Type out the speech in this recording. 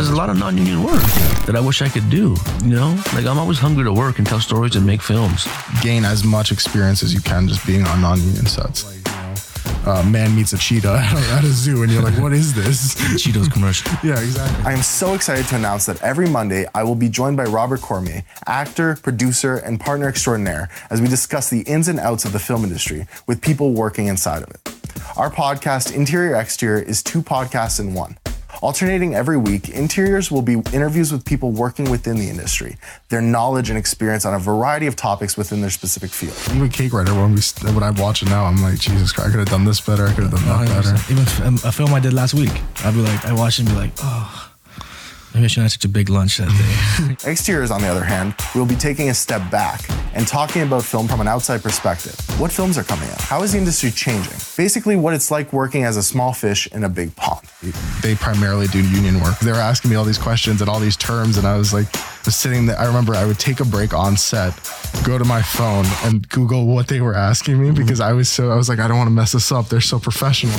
there's a lot of non-union work that I wish I could do, you know? Like, I'm always hungry to work and tell stories and make films. Gain as much experience as you can just being on non-union sets. Like, man meets a cheetah at a zoo, and you're like, what is this? Cheetos commercial. Yeah, exactly. I am so excited to announce that every Monday, I will be joined by Robert Cormier, actor, producer, and partner extraordinaire, as we discuss the ins and outs of the film industry with people working inside of it. Our podcast, Interior Exterior, is two podcasts in one. Alternating every week, Interiors will be interviews with people working within the industry, their knowledge and experience on a variety of topics within their specific field. Even Cake Writer, when I watch it now, I'm like, Jesus Christ, I could have done this better, I could have done that better. Even a film I did last week, I'd be like, I watched it and be like, oh, maybe I shouldn't have such a big lunch that day. Exteriors, on the other hand, will be taking a step back and talking about film from an outside perspective. What films are coming out? How is the industry changing? Basically, what it's like working as a small fish in a big pond. They primarily do union work. They were asking me all these questions and all these terms, and I was like, sitting there, I remember I would take a break on set, go to my phone and Google what they were asking me, because I was like, I don't want to mess this up. They're so professional.